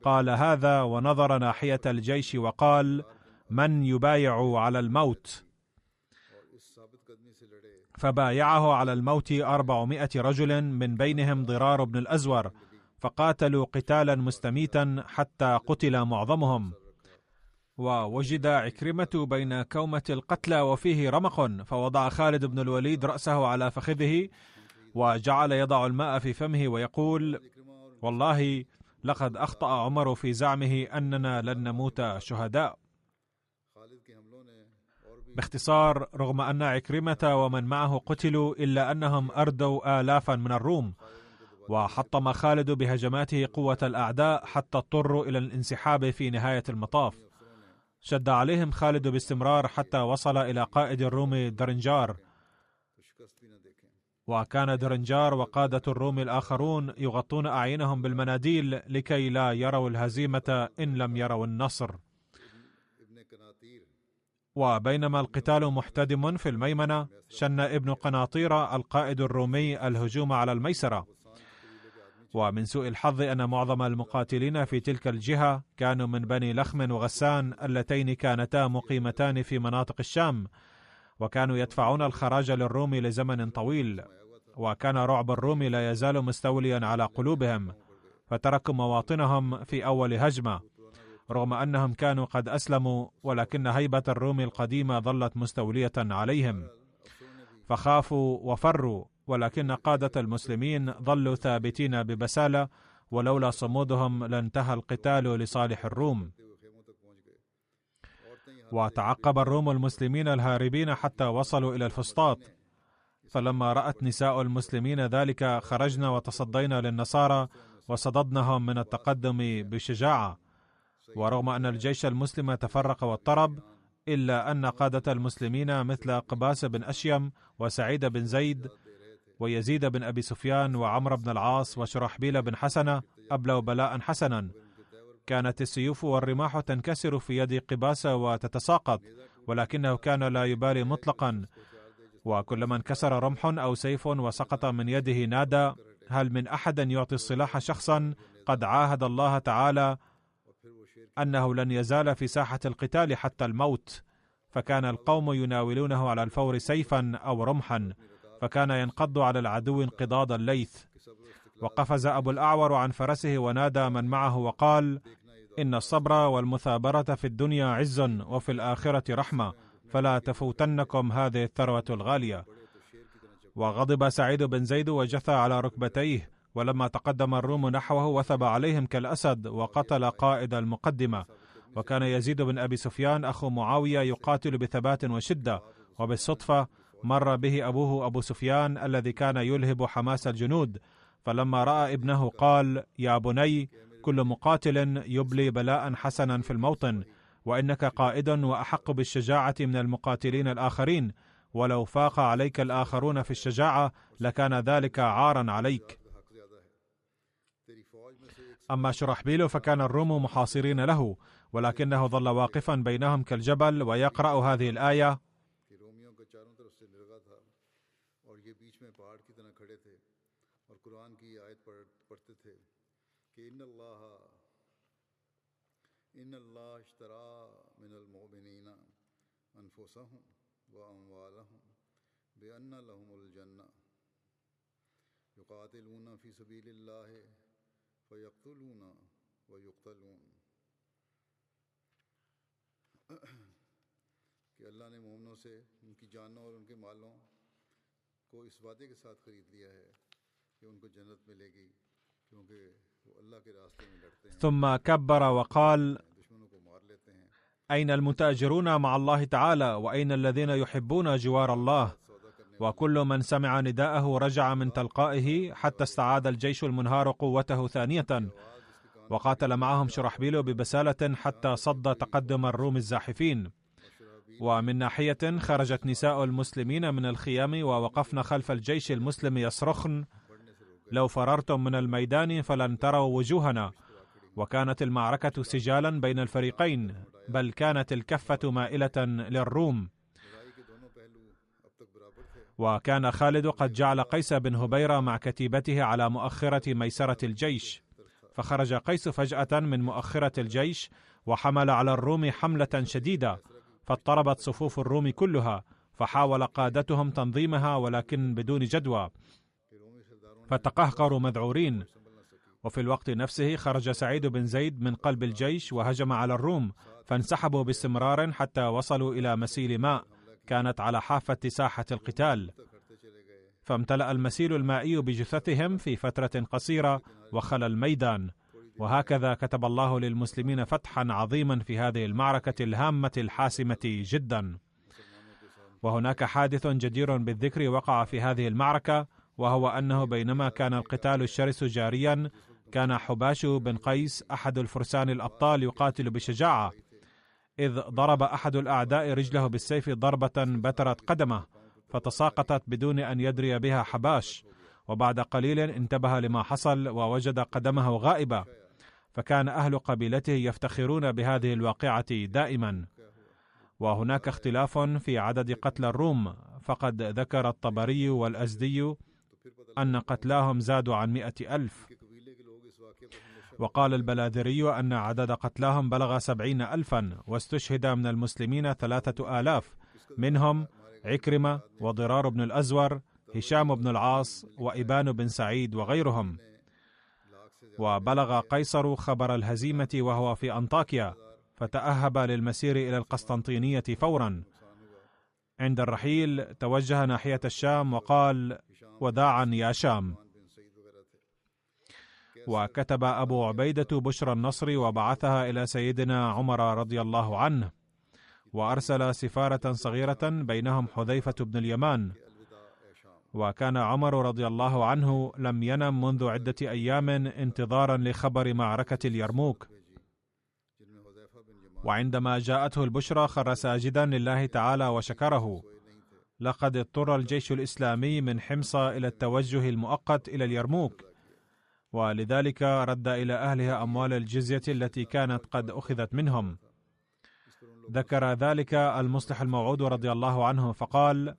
قال هذا ونظر ناحية الجيش وقال: من يبايع على الموت؟ فبايعه على الموت أربعمائة رجل، من بينهم ضرار بن الأزور، فقاتلوا قتالا مستميتا حتى قتل معظمهم. ووجد عكرمة بين كومة القتلى وفيه رمق، فوضع خالد بن الوليد رأسه على فخذه وجعل يضع الماء في فمه ويقول: والله لقد أخطأ عمر في زعمه أننا لن نموت شهداء. باختصار، رغم أن عكرمة ومن معه قتلوا إلا أنهم أردوا آلافا من الروم، وحطم خالد بهجماته قوة الأعداء حتى اضطروا إلى الانسحاب في نهاية المطاف. شد عليهم خالد باستمرار حتى وصل إلى قائد الروم درنجار. وكان درنجار وقادة الروم الآخرون يغطون أعينهم بالمناديل لكي لا يروا الهزيمة إن لم يروا النصر. وبينما القتال محتدم في الميمنة، شن ابن قناطيرة القائد الرومي الهجوم على الميسرة. ومن سوء الحظ أن معظم المقاتلين في تلك الجهة كانوا من بني لخم وغسان، اللتين كانتا مقيمتان في مناطق الشام، وكانوا يدفعون الخراج للروم لزمن طويل. وكان رعب الروم لا يزال مستوليا على قلوبهم، فتركوا مواطنهم في أول هجمة، رغم أنهم كانوا قد أسلموا، ولكن هيبة الروم القديمة ظلت مستولية عليهم، فخافوا وفروا. ولكن قادة المسلمين ظلوا ثابتين ببسالة، ولولا صمودهم لانتهى القتال لصالح الروم. وتعقب الروم المسلمين الهاربين حتى وصلوا إلى الفسطاط، فلما رأت نساء المسلمين ذلك خرجن وتصدينا للنصارى وصددنهم من التقدم بشجاعة. ورغم أن الجيش المسلم تفرق واضطرب، إلا أن قادة المسلمين مثل قباس بن أشيم وسعيد بن زيد ويزيد بن أبي سفيان وعمرو بن العاص وشرحبيل بن حسنة أبلوا بلاء حسنا. كانت السيوف والرماح تنكسر في يد قباس وتتساقط، ولكنه كان لا يبالي مطلقا، وكلما انكسر رمح أو سيف وسقط من يده نادى: هل من أحد يعطي السلاح شخصا قد عاهد الله تعالى أنه لن يزال في ساحة القتال حتى الموت؟ فكان القوم يناولونه على الفور سيفا أو رمحا، فكان ينقض على العدو انقضاض الليث. وقفز أبو الأعور عن فرسه ونادى من معه وقال: إن الصبر والمثابرة في الدنيا عز وفي الآخرة رحمة، فلا تفوتنكم هذه الثروة الغالية. وغضب سعيد بن زيد وجثى على ركبتيه، ولما تقدم الروم نحوه وثب عليهم كالأسد وقتل قائد المقدمة. وكان يزيد بن أبي سفيان أخو معاوية يقاتل بثبات وشدة، وبالصدفة مر به أبوه أبو سفيان الذي كان يلهب حماس الجنود، فلما رأى ابنه قال: يا بني، كل مقاتل يبلي بلاء حسنا في الموطن، وإنك قائد وأحق بالشجاعة من المقاتلين الآخرين، ولو فاق عليك الآخرون في الشجاعة لكان ذلك عارا عليك. أما شرحبيل فكان الروم محاصرين له، ولكنه ظل واقفا بينهم كالجبل ويقرأ هذه الآية: ثم كبر وقال: أين المتأجرون مع الله تعالى، وأين الذين يحبون جوار الله؟ وكل من سمع نداءه رجع من تلقائه، حتى استعاد الجيش المنهار قوته ثانية، وقاتل معهم شرحبيل ببسالة حتى صد تقدم الروم الزاحفين. ومن ناحية خرجت نساء المسلمين من الخيام ووقفن خلف الجيش المسلم يصرخن: لو فررتم من الميدان فلن تروا وجوهنا. وكانت المعركة سجالا بين الفريقين، بل كانت الكفة مائلة للروم. وكان خالد قد جعل قيس بن هبيرة مع كتيبته على مؤخرة ميسرة الجيش، فخرج قيس فجأة من مؤخرة الجيش وحمل على الروم حملة شديدة، فاضطربت صفوف الروم كلها، فحاول قادتهم تنظيمها ولكن بدون جدوى، فتقهقروا مذعورين. وفي الوقت نفسه خرج سعيد بن زيد من قلب الجيش وهجم على الروم، فانسحبوا باستمرار حتى وصلوا إلى مسيل ماء كانت على حافة ساحة القتال، فامتلأ المسيل المائي بجثثهم في فترة قصيرة وخلى الميدان. وهكذا كتب الله للمسلمين فتحا عظيما في هذه المعركة الهامة الحاسمة جدا. وهناك حادث جدير بالذكر وقع في هذه المعركة، وهو أنه بينما كان القتال الشرس جاريا، كان حباش بن قيس أحد الفرسان الأبطال يقاتل بشجاعة، إذ ضرب أحد الأعداء رجله بالسيف ضربة بترت قدمه، فتساقطت بدون أن يدري بها حباش، وبعد قليل انتبه لما حصل ووجد قدمه غائبة، فكان أهل قبيلته يفتخرون بهذه الواقعة دائما. وهناك اختلاف في عدد قتل الروم، فقد ذكر الطبري والأزدي أن قتلاهم زادوا عن مئة ألف، وقال البلاذري أن عدد قتلاهم بلغ سبعين ألفا، واستشهد من المسلمين ثلاثة آلاف، منهم عكرمة وضرار بن الأزور، هشام بن العاص، وإبان بن سعيد وغيرهم. وبلغ قيصر خبر الهزيمة وهو في أنطاكية، فتأهب للمسير إلى القسطنطينية فورا. عند الرحيل توجه ناحية الشام وقال: وداعا يا شام. وكتب أبو عبيدة بشرى النصر وبعثها إلى سيدنا عمر رضي الله عنه، وأرسل سفارة صغيرة بينهم حذيفة بن اليمان. وكان عمر رضي الله عنه لم ينم منذ عدة أيام انتظارا لخبر معركة اليرموك، وعندما جاءته البشرى خر ساجدا لله تعالى وشكره. لقد اضطر الجيش الإسلامي من حمص إلى التوجه المؤقت إلى اليرموك، ولذلك رد إلى أهلها أموال الجزية التي كانت قد أخذت منهم. ذكر ذلك المصلح الموعود رضي الله عنه فقال: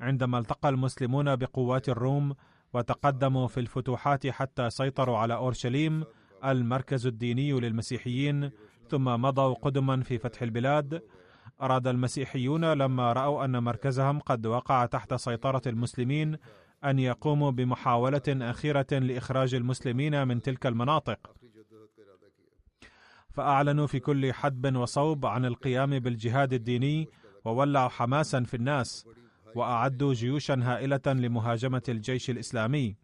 عندما التقى المسلمون بقوات الروم وتقدموا في الفتوحات حتى سيطروا على أورشليم، المركز الديني للمسيحيين، ثم مضوا قدما في فتح البلاد، أراد المسيحيون لما رأوا أن مركزهم قد وقع تحت سيطرة المسلمين أن يقوموا بمحاولة أخيرة لإخراج المسلمين من تلك المناطق، فأعلنوا في كل حدب وصوب عن القيام بالجهاد الديني، وولعوا حماسا في الناس، وأعدوا جيوشا هائلة لمهاجمة الجيش الإسلامي.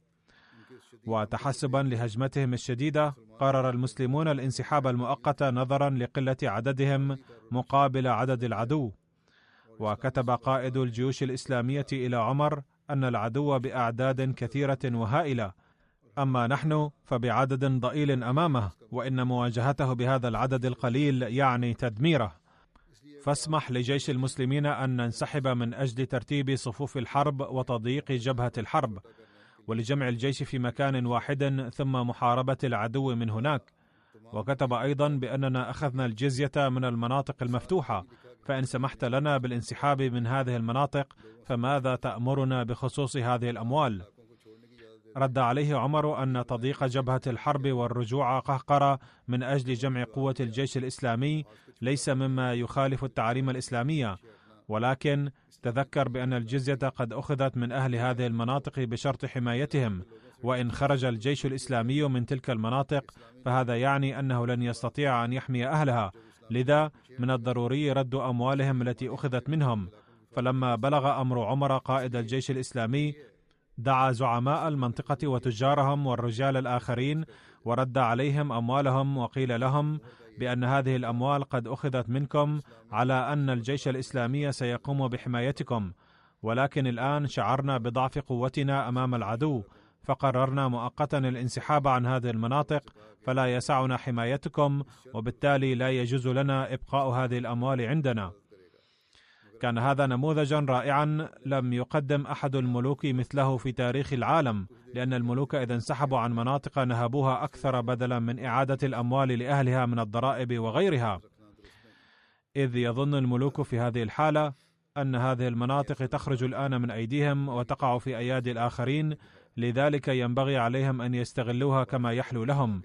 وتحسبا لهجمتهم الشديدة، قرر المسلمون الانسحاب المؤقت نظرا لقلة عددهم مقابل عدد العدو. وكتب قائد الجيوش الإسلامية إلى عمر أن العدو بأعداد كثيرة وهائلة، أما نحن فبعدد ضئيل أمامه، وإن مواجهته بهذا العدد القليل يعني تدميره، فاسمح لجيش المسلمين أن ننسحب من أجل ترتيب صفوف الحرب وتضييق جبهة الحرب، ولجمع الجيش في مكان واحد ثم محاربة العدو من هناك. وكتب أيضا بأننا أخذنا الجزية من المناطق المفتوحة، فإن سمحت لنا بالانسحاب من هذه المناطق فماذا تأمرنا بخصوص هذه الأموال؟ رد عليه عمر أن تضييق جبهة الحرب والرجوع قهقرة من أجل جمع قوة الجيش الإسلامي ليس مما يخالف التعاليم الإسلامية، ولكن تذكر بأن الجزية قد أخذت من أهل هذه المناطق بشرط حمايتهم، وإن خرج الجيش الإسلامي من تلك المناطق فهذا يعني أنه لن يستطيع أن يحمي أهلها، لذا من الضروري رد أموالهم التي أخذت منهم. فلما بلغ أمر عمر قائد الجيش الإسلامي دعا زعماء المنطقة وتجارهم والرجال الآخرين ورد عليهم أموالهم، وقيل لهم بأن هذه الأموال قد أخذت منكم على أن الجيش الإسلامي سيقوم بحمايتكم، ولكن الآن شعرنا بضعف قوتنا أمام العدو فقررنا مؤقتا الانسحاب عن هذه المناطق، فلا يسعنا حمايتكم وبالتالي لا يجوز لنا إبقاء هذه الأموال عندنا. كان هذا نموذجا رائعا لم يقدم أحد الملوك مثله في تاريخ العالم، لأن الملوك إذا انسحبوا عن مناطق نهبوها أكثر بدلا من إعادة الأموال لأهلها من الضرائب وغيرها، إذ يظن الملوك في هذه الحالة أن هذه المناطق تخرج الآن من أيديهم وتقع في أيادي الآخرين، لذلك ينبغي عليهم أن يستغلوها كما يحلو لهم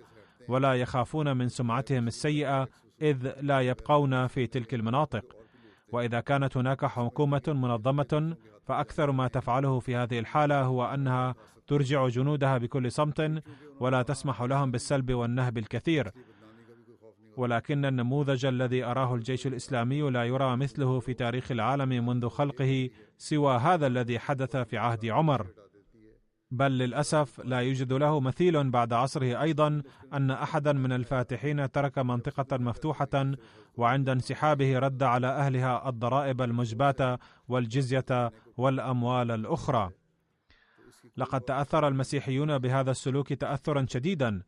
ولا يخافون من سمعتهم السيئة إذ لا يبقون في تلك المناطق. وإذا كانت هناك حكومة منظمة فأكثر ما تفعله في هذه الحالة هو أنها ترجع جنودها بكل صمت ولا تسمح لهم بالسلب والنهب الكثير، ولكن النموذج الذي أراه الجيش الإسلامي لا يرى مثله في تاريخ العالم منذ خلقه سوى هذا الذي حدث في عهد عمر، بل للأسف لا يوجد له مثيل بعد عصره أيضا. أن أحدا من الفاتحين ترك منطقة مفتوحة وعند انسحابه رد على أهلها الضرائب المجباة والجزية والأموال الأخرى. لقد تأثر المسيحيون بهذا السلوك تأثرا شديدا،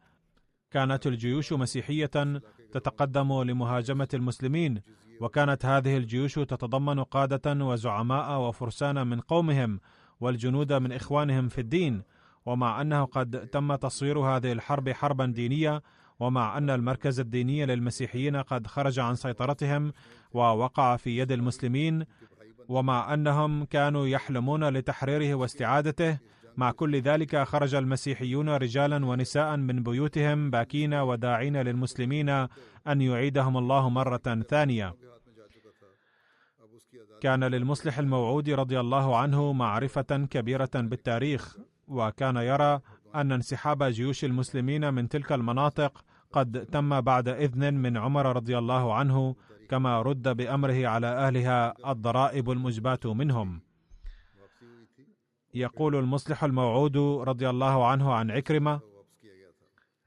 كانت الجيوش مسيحية تتقدم لمهاجمة المسلمين، وكانت هذه الجيوش تتضمن قادة وزعماء وفرسان من قومهم والجنود من إخوانهم في الدين، ومع أنه قد تم تصوير هذه الحرب حربا دينية، ومع أن المركز الديني للمسيحيين قد خرج عن سيطرتهم ووقع في يد المسلمين، ومع أنهم كانوا يحلمون لتحريره واستعادته، مع كل ذلك خرج المسيحيون رجالا ونساء من بيوتهم باكين وداعين للمسلمين أن يعيدهم الله مرة ثانية. كان للمصلح الموعود رضي الله عنه معرفة كبيرة بالتاريخ، وكان يرى أن انسحاب جيوش المسلمين من تلك المناطق قد تم بعد إذن من عمر رضي الله عنه، كما رد بأمره على أهلها الضرائب المجباة منهم. يقول المصلح الموعود رضي الله عنه عن عكرمة: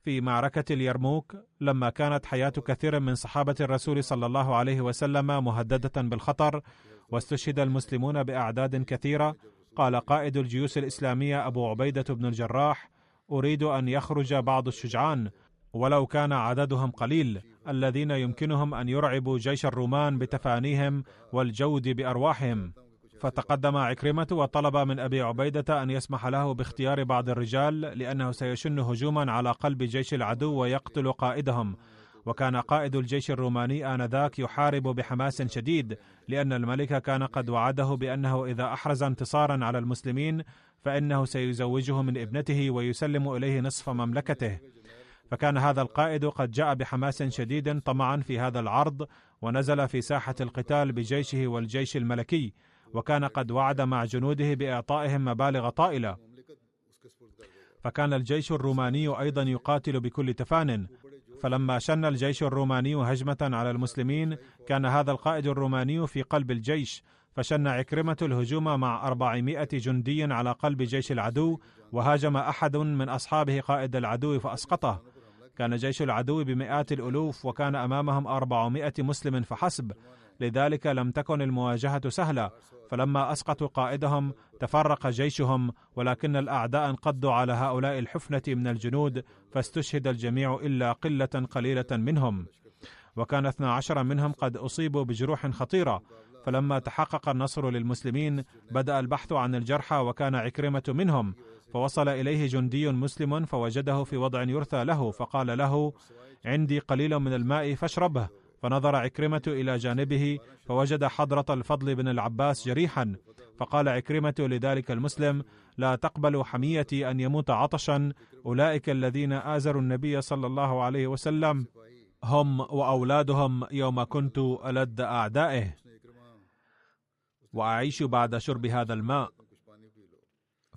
في معركة اليرموك لما كانت حياة كثير من صحابة الرسول صلى الله عليه وسلم مهددة بالخطر واستشهد المسلمون بأعداد كثيرة، قال قائد الجيوش الإسلامية أبو عبيدة بن الجراح: أريد أن يخرج بعض الشجعان ولو كان عددهم قليل الذين يمكنهم أن يرعبوا جيش الرومان بتفانيهم والجود بأرواحهم. فتقدم عكرمة وطلب من أبي عبيدة أن يسمح له باختيار بعض الرجال، لأنه سيشن هجوما على قلب جيش العدو ويقتل قائدهم. وكان قائد الجيش الروماني آنذاك يحارب بحماس شديد، لأن الملك كان قد وعده بأنه إذا أحرز انتصارا على المسلمين فإنه سيزوجه من ابنته ويسلم إليه نصف مملكته. فكان هذا القائد قد جاء بحماس شديد طمعا في هذا العرض، ونزل في ساحة القتال بجيشه والجيش الملكي، وكان قد وعد مع جنوده بإعطائهم مبالغ طائلة. فكان الجيش الروماني أيضا يقاتل بكل تفان، فلما شن الجيش الروماني هجمة على المسلمين كان هذا القائد الروماني في قلب الجيش، فشن عكرمة الهجوم مع أربعمائة جندي على قلب جيش العدو، وهاجم أحد من أصحابه قائد العدو فأسقطه. كان جيش العدو بمئات الألوف وكان أمامهم أربعمائة مسلم فحسب، لذلك لم تكن المواجهة سهلة، فلما أسقطوا قائدهم تفرق جيشهم، ولكن الأعداء انقضوا على هؤلاء الحفنة من الجنود، فاستشهد الجميع إلا قلة قليلة منهم، وكان اثنا عشر منهم قد أصيبوا بجروح خطيرة. فلما تحقق النصر للمسلمين بدأ البحث عن الجرحى، وكان عكرمة منهم، فوصل إليه جندي مسلم فوجده في وضع يرثى له، فقال له: عندي قليل من الماء فاشربه. فنظر عكرمة إلى جانبه فوجد حضرة الفضل بن العباس جريحا، فقال عكرمة لذلك المسلم: لا تقبل حميتي أن يموت عطشا، أولئك الذين آزروا النبي صلى الله عليه وسلم هم وأولادهم يوم كنت ألد أعدائه، وأعيش بعد شرب هذا الماء،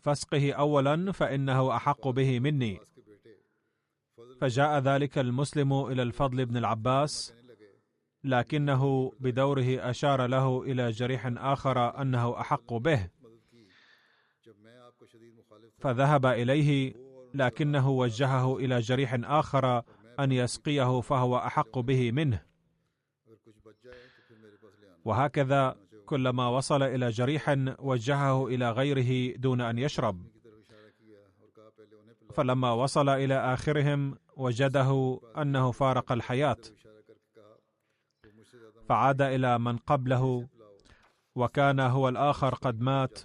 فاسقه أولا فإنه أحق به مني. فجاء ذلك المسلم إلى الفضل بن العباس، لكنه بدوره أشار له إلى جريح آخر أنه أحق به، فذهب إليه، لكنه وجهه إلى جريح آخر أن يسقيه فهو أحق به منه. وهكذا كلما وصل إلى جريح وجهه إلى غيره دون أن يشرب، فلما وصل إلى آخرهم وجده أنه فارق الحياة، فعاد إلى من قبله وكان هو الآخر قد مات،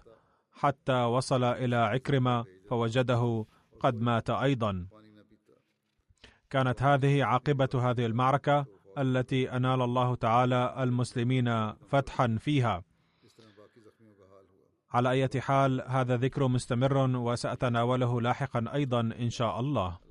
حتى وصل إلى عكرمة فوجده قد مات أيضا. كانت هذه عاقبة هذه المعركة التي أنال الله تعالى المسلمين فتحا فيها. على أي حال، هذا ذكر مستمر وسأتناوله لاحقا أيضا إن شاء الله.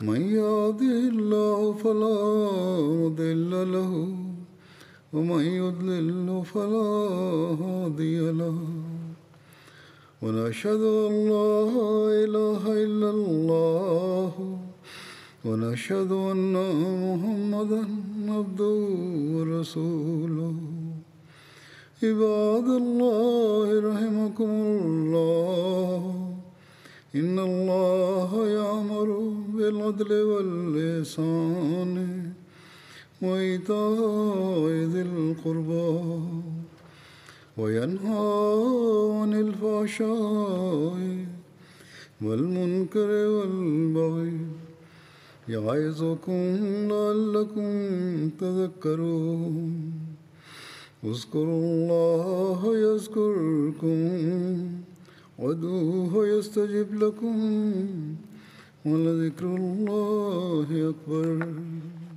من يهده الله فلا مضل له ومن يضلل فلا هادي له، ونشهد أن لا إله إلا الله ونشهد أن محمدا عبده ورسوله. عباد الله رحمكم الله، إن الله يأمر بالعدل والإحسان وإيتاء ذي القربى وينهى عن الفحشاء والمنكر والبغي يعظكم لعلكم تذكرون. اذكروا الله يذكركم وادعوه يستجب لكم، ولذكر الله أكبر.